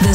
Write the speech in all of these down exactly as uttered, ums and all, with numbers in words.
The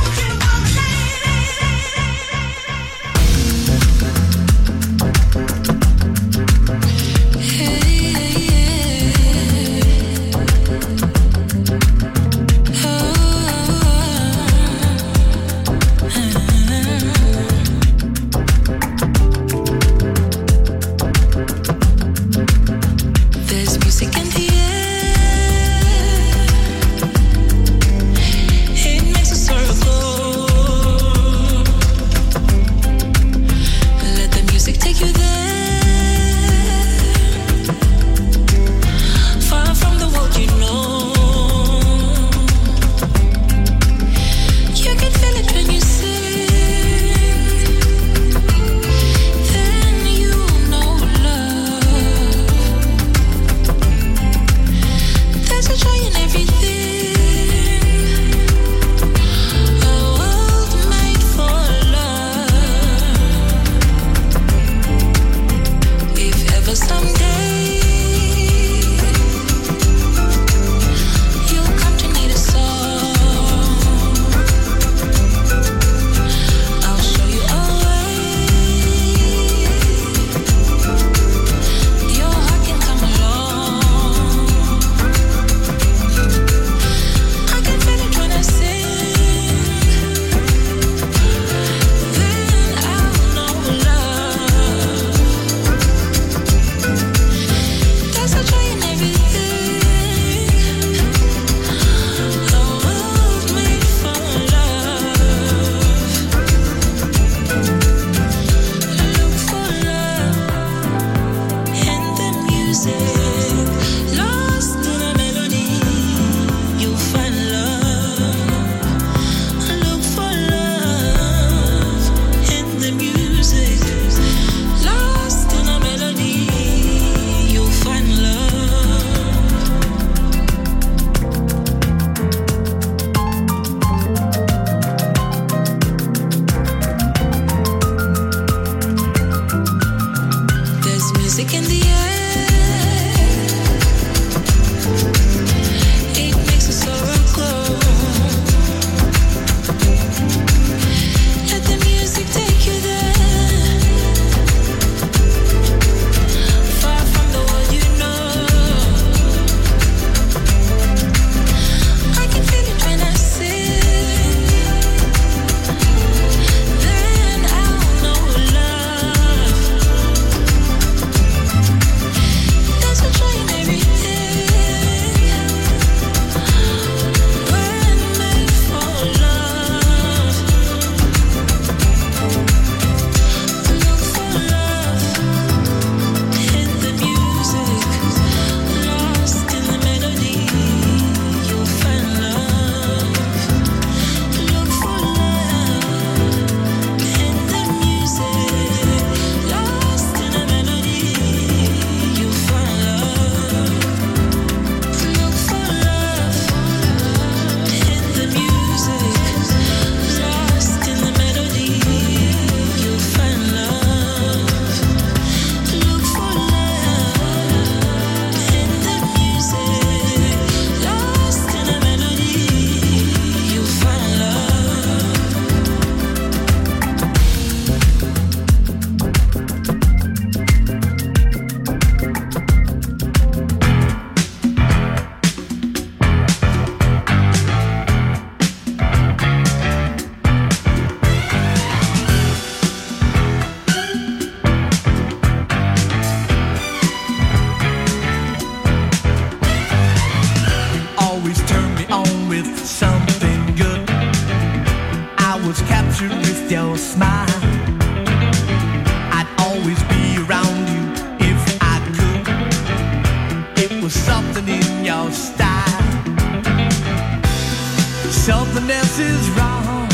something else is wrong.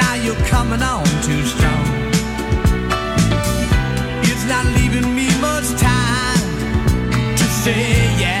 Now you're coming on too strong. It's not leaving me much time to say yeah.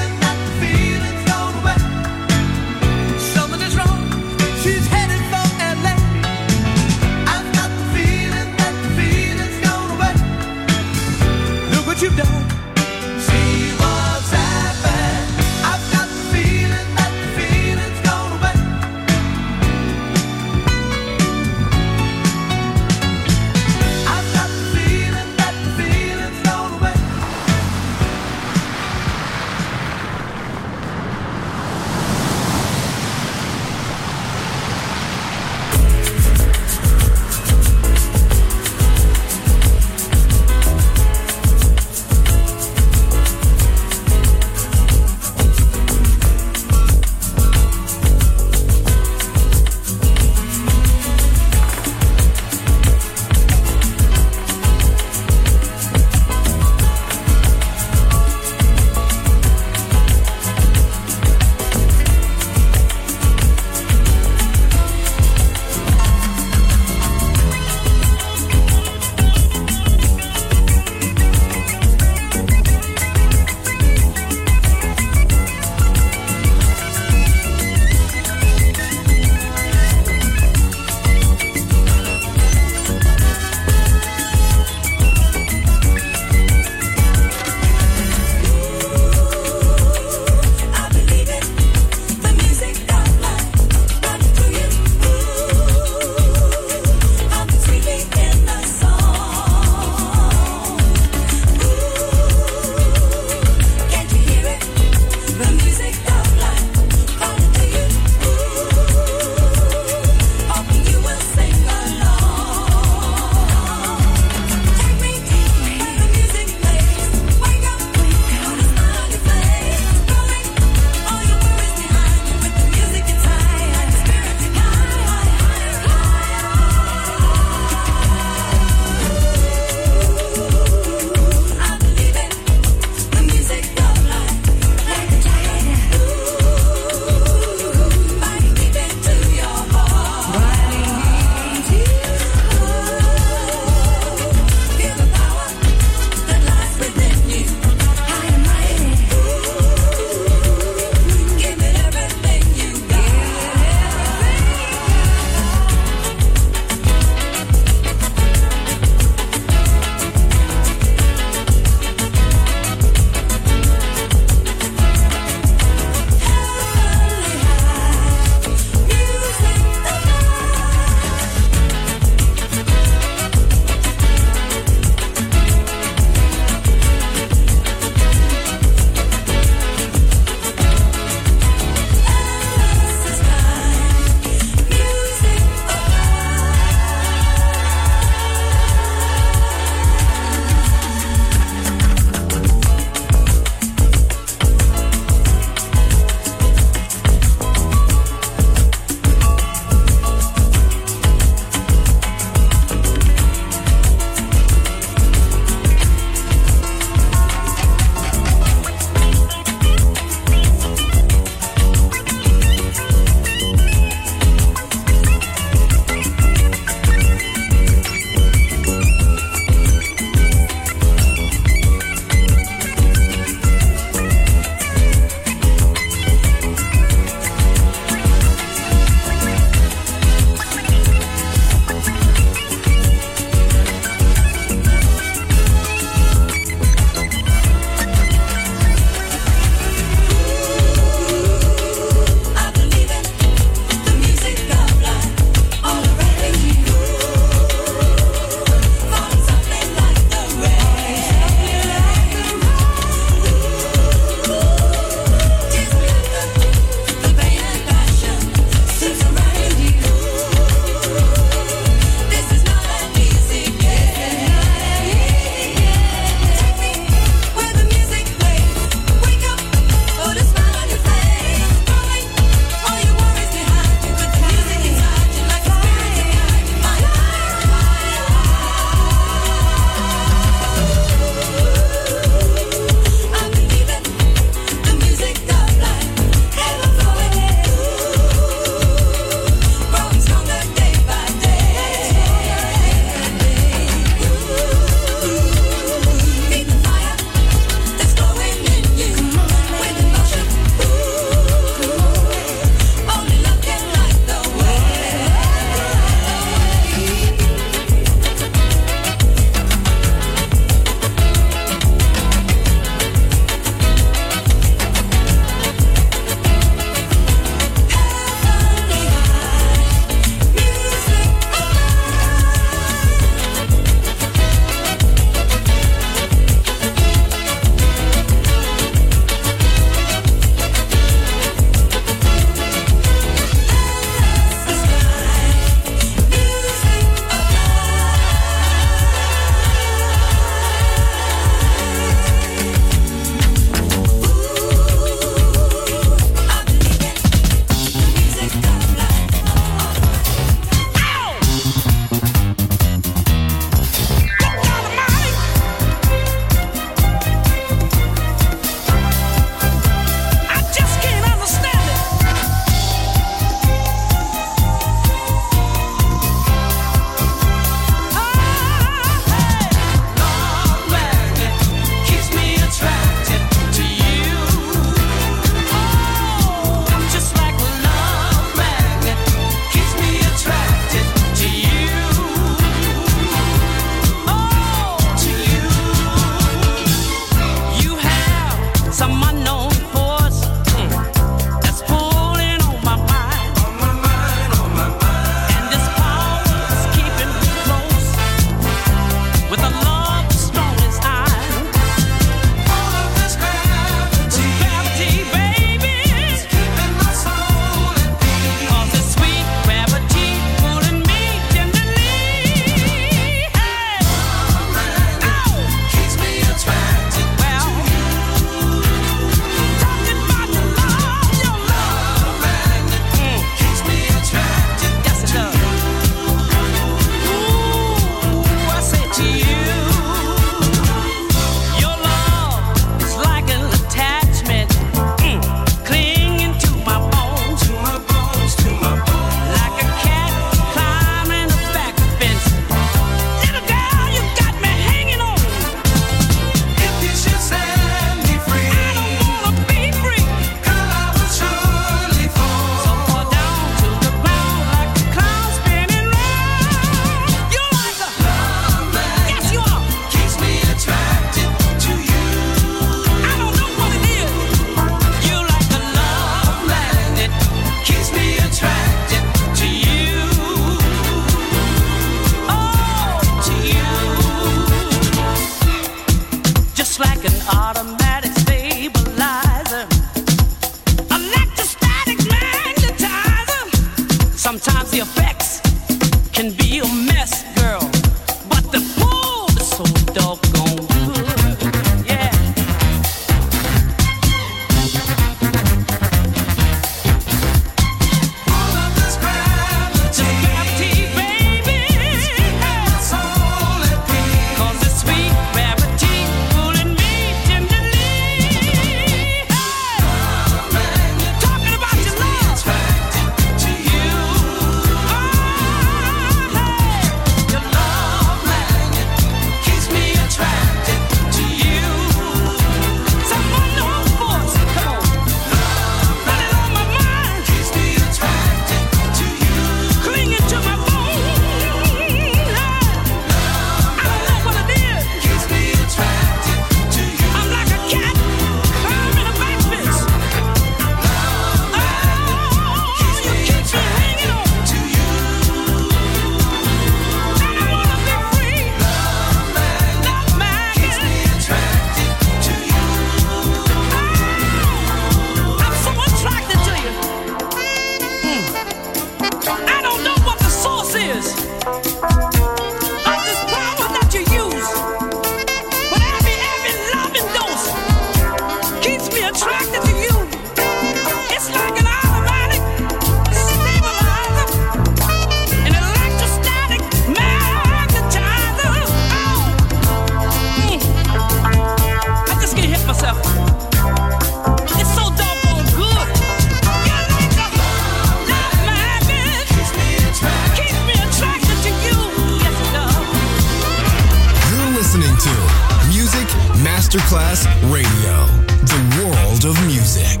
Masterclass Radio, the world of music.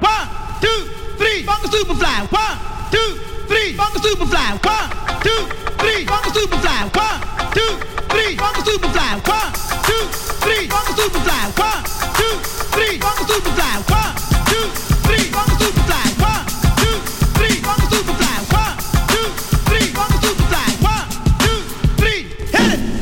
One, two, three, funk a superfly. One, two, three, funk a superfly. One, two, three, funk a superfly. One, two, three, funk a superfly. One, two, three, funk a superfly. One, two, three, funk a superfly. One, two, three, funk a superfly. One, two, three, funk a superfly. One, two, three, funk a superfly. One, two, three, hit it.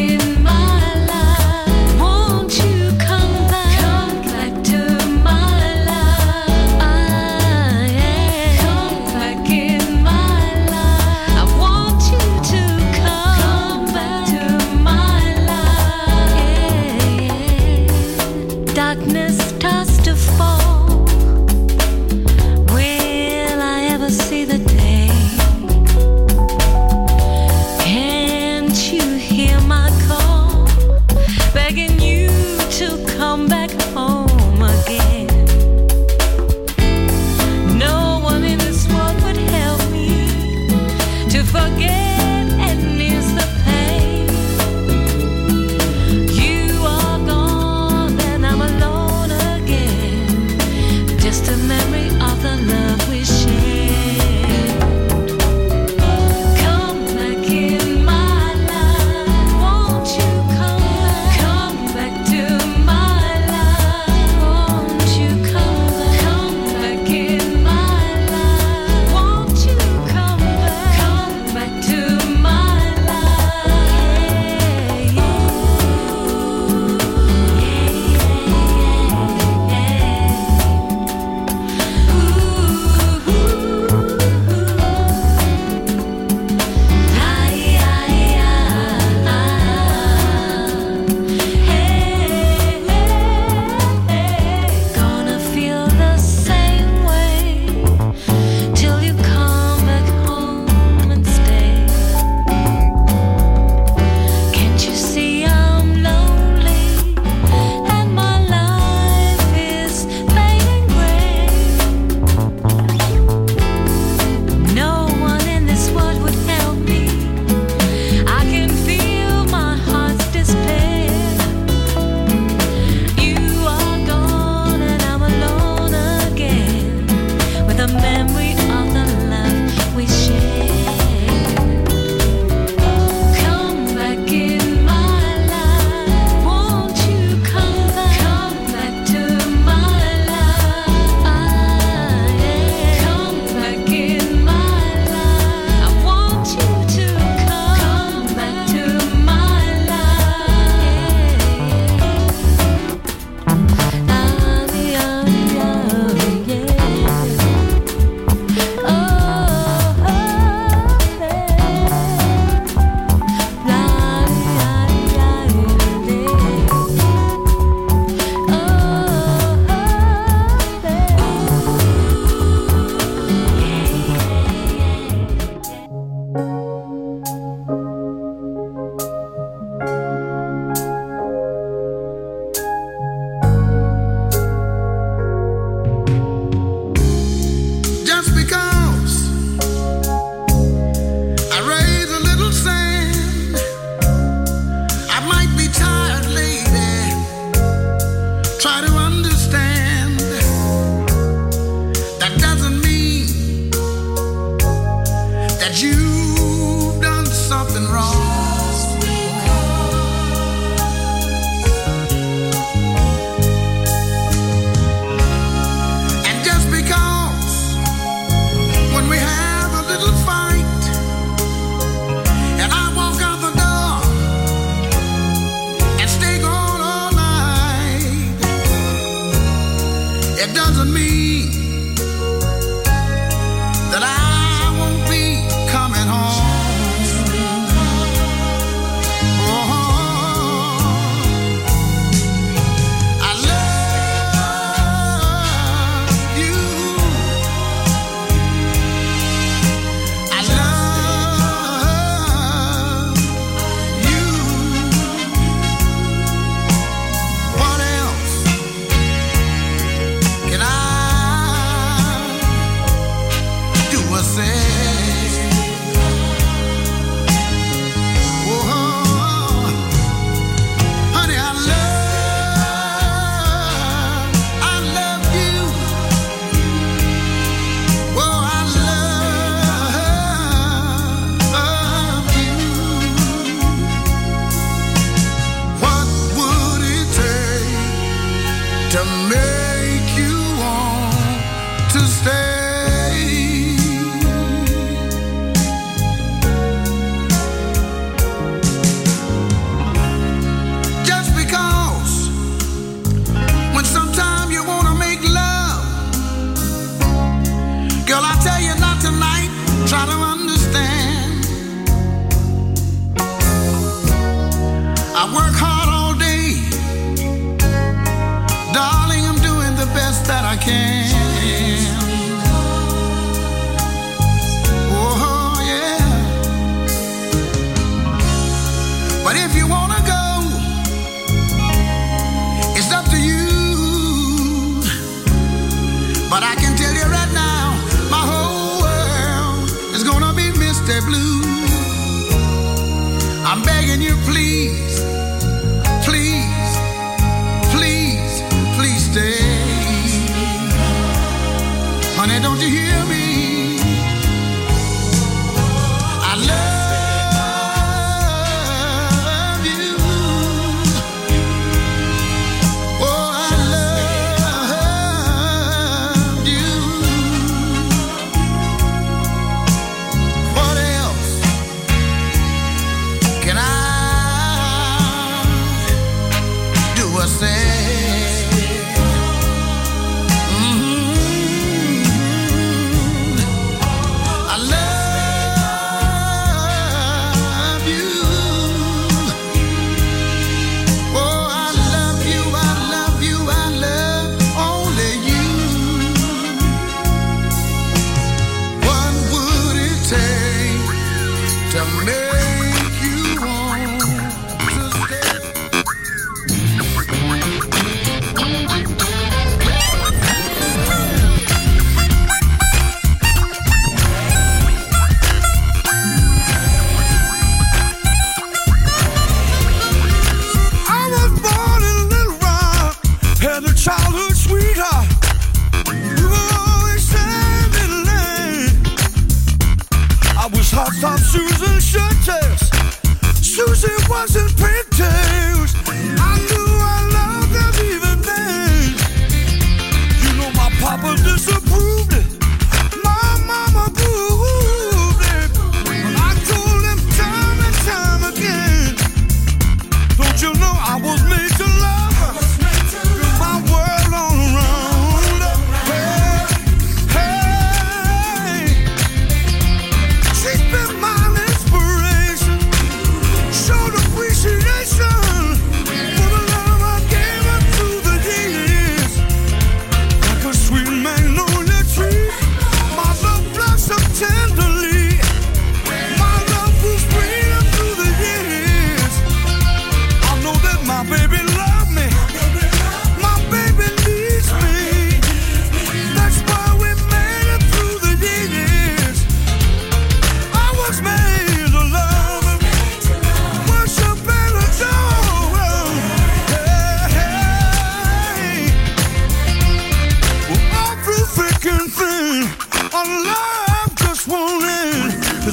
In my life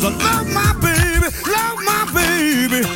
I love my baby, love my baby.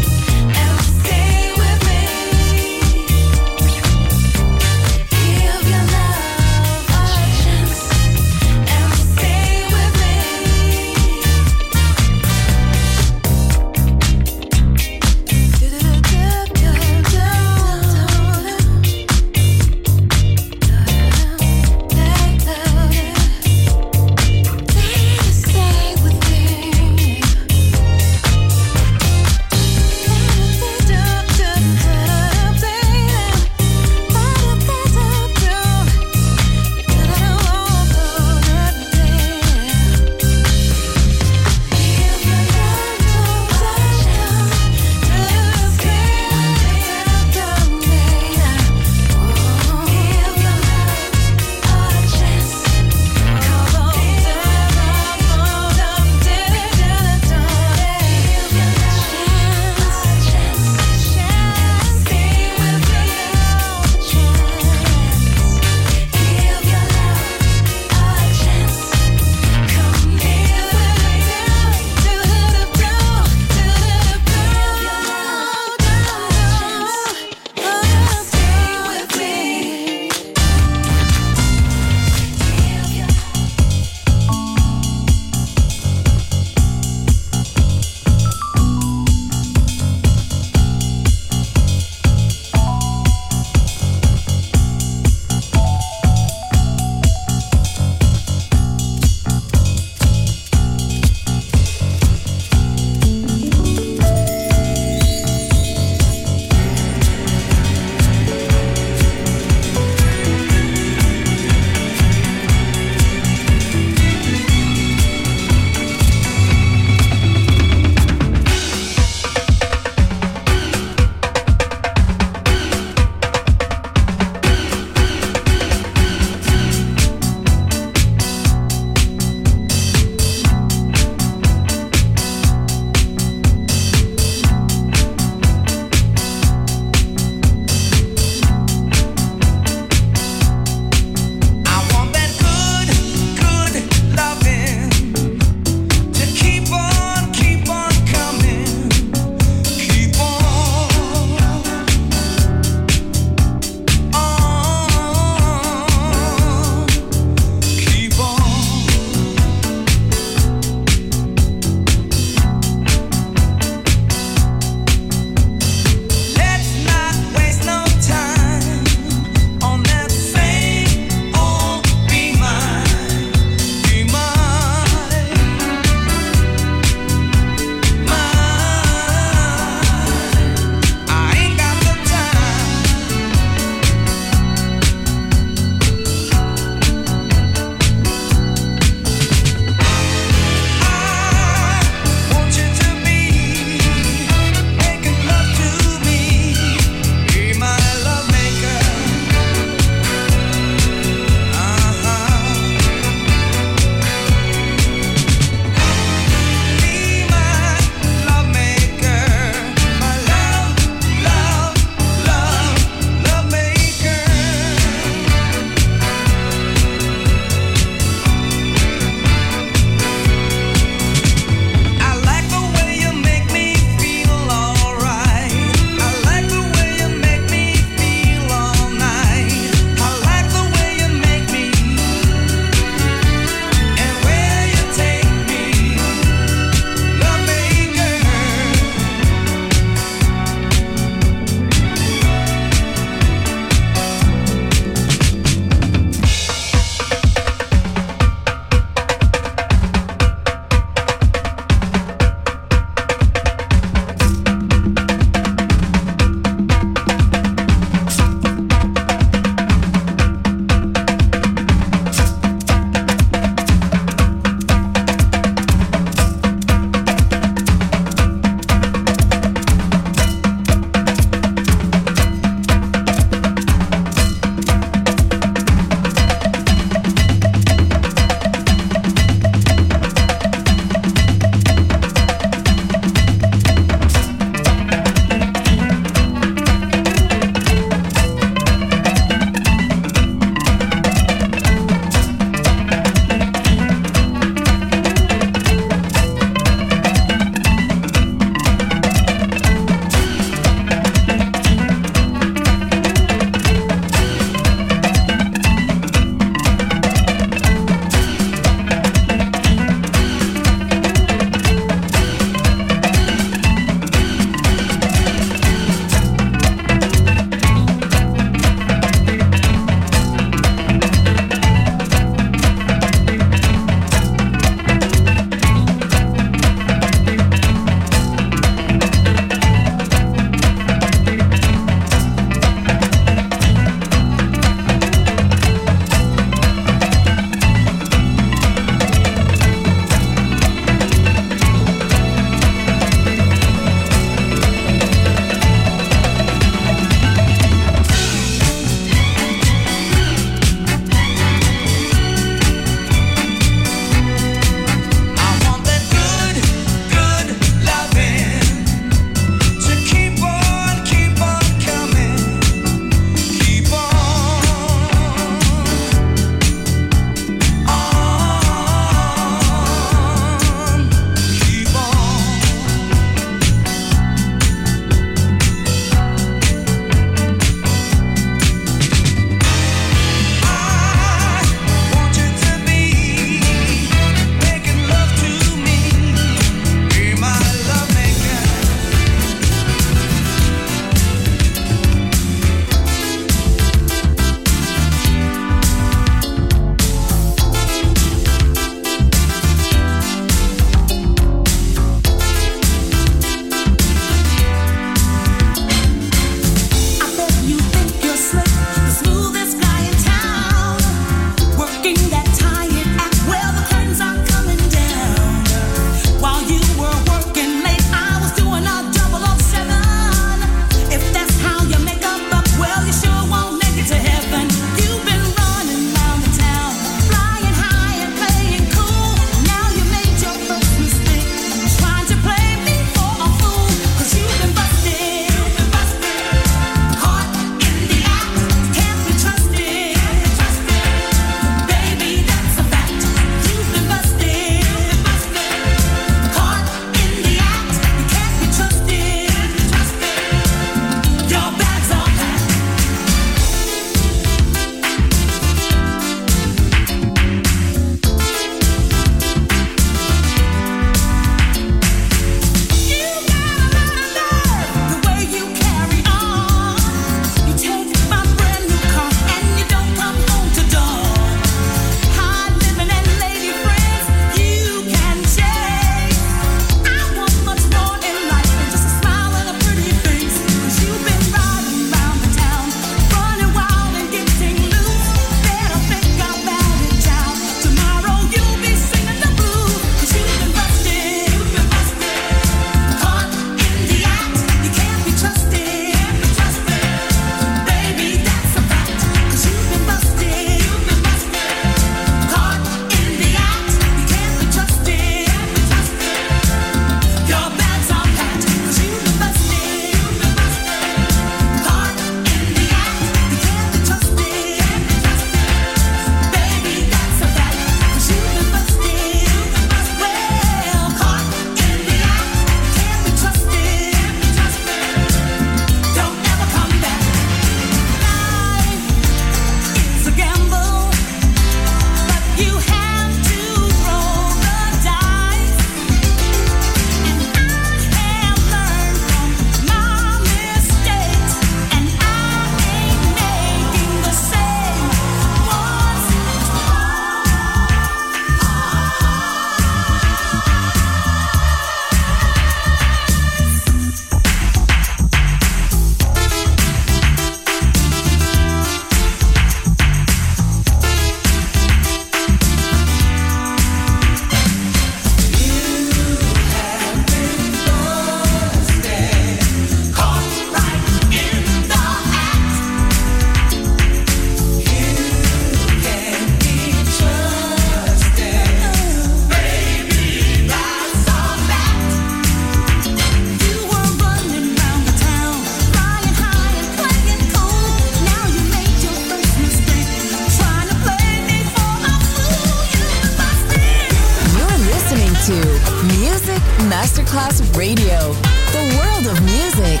Masterclass Radio, the world of music.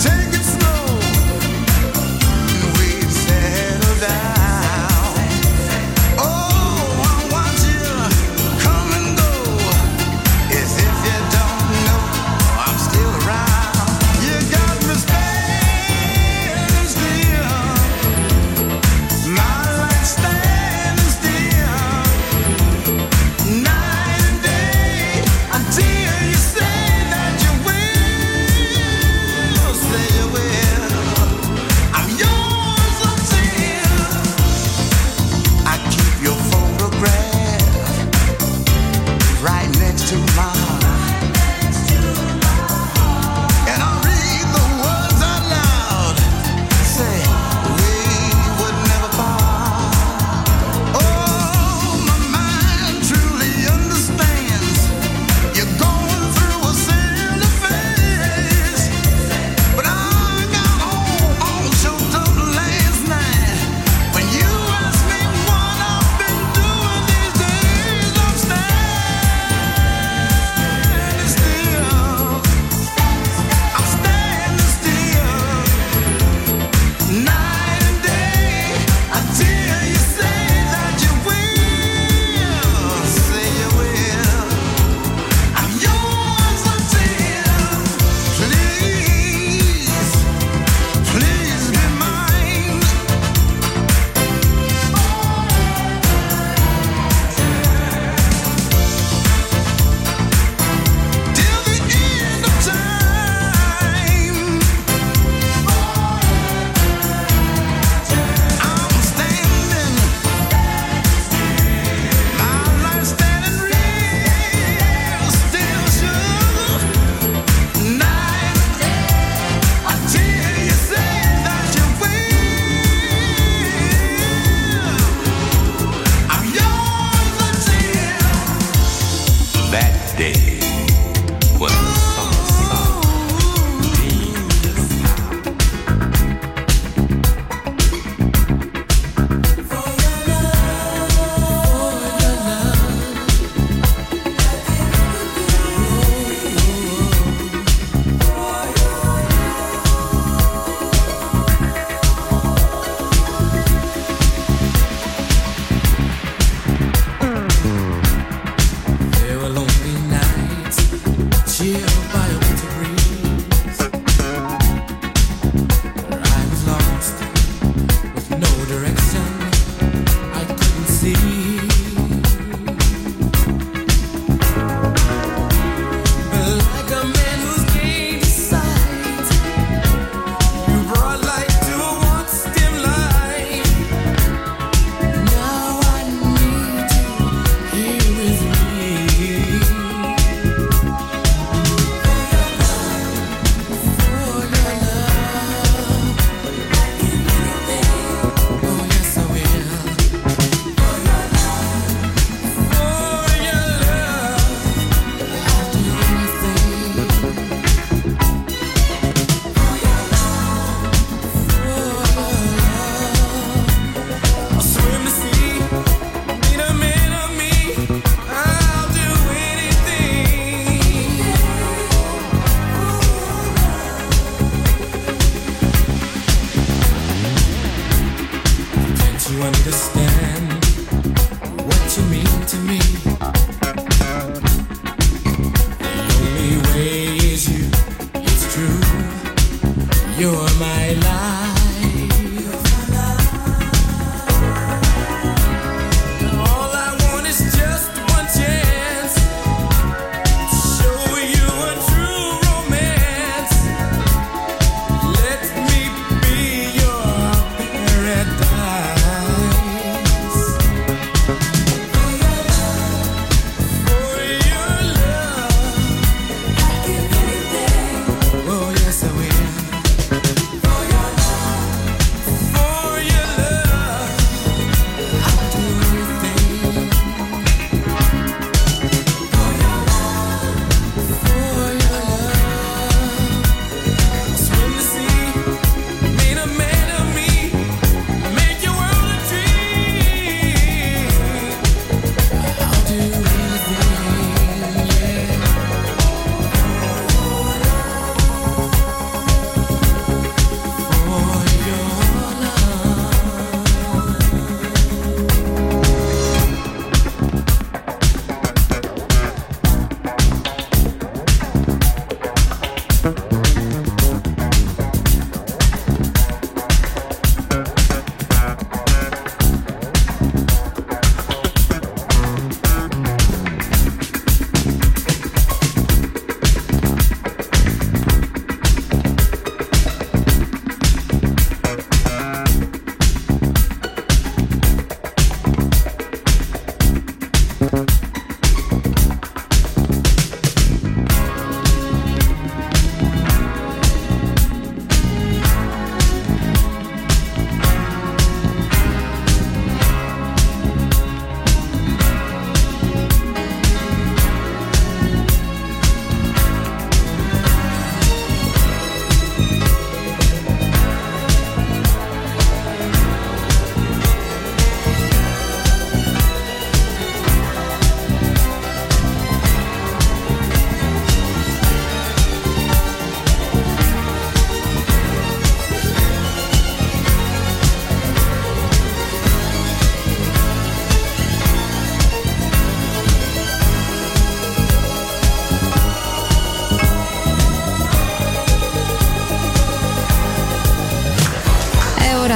Take it slow. day when the summer sun gleams the sky. For your love, for your love, for your love.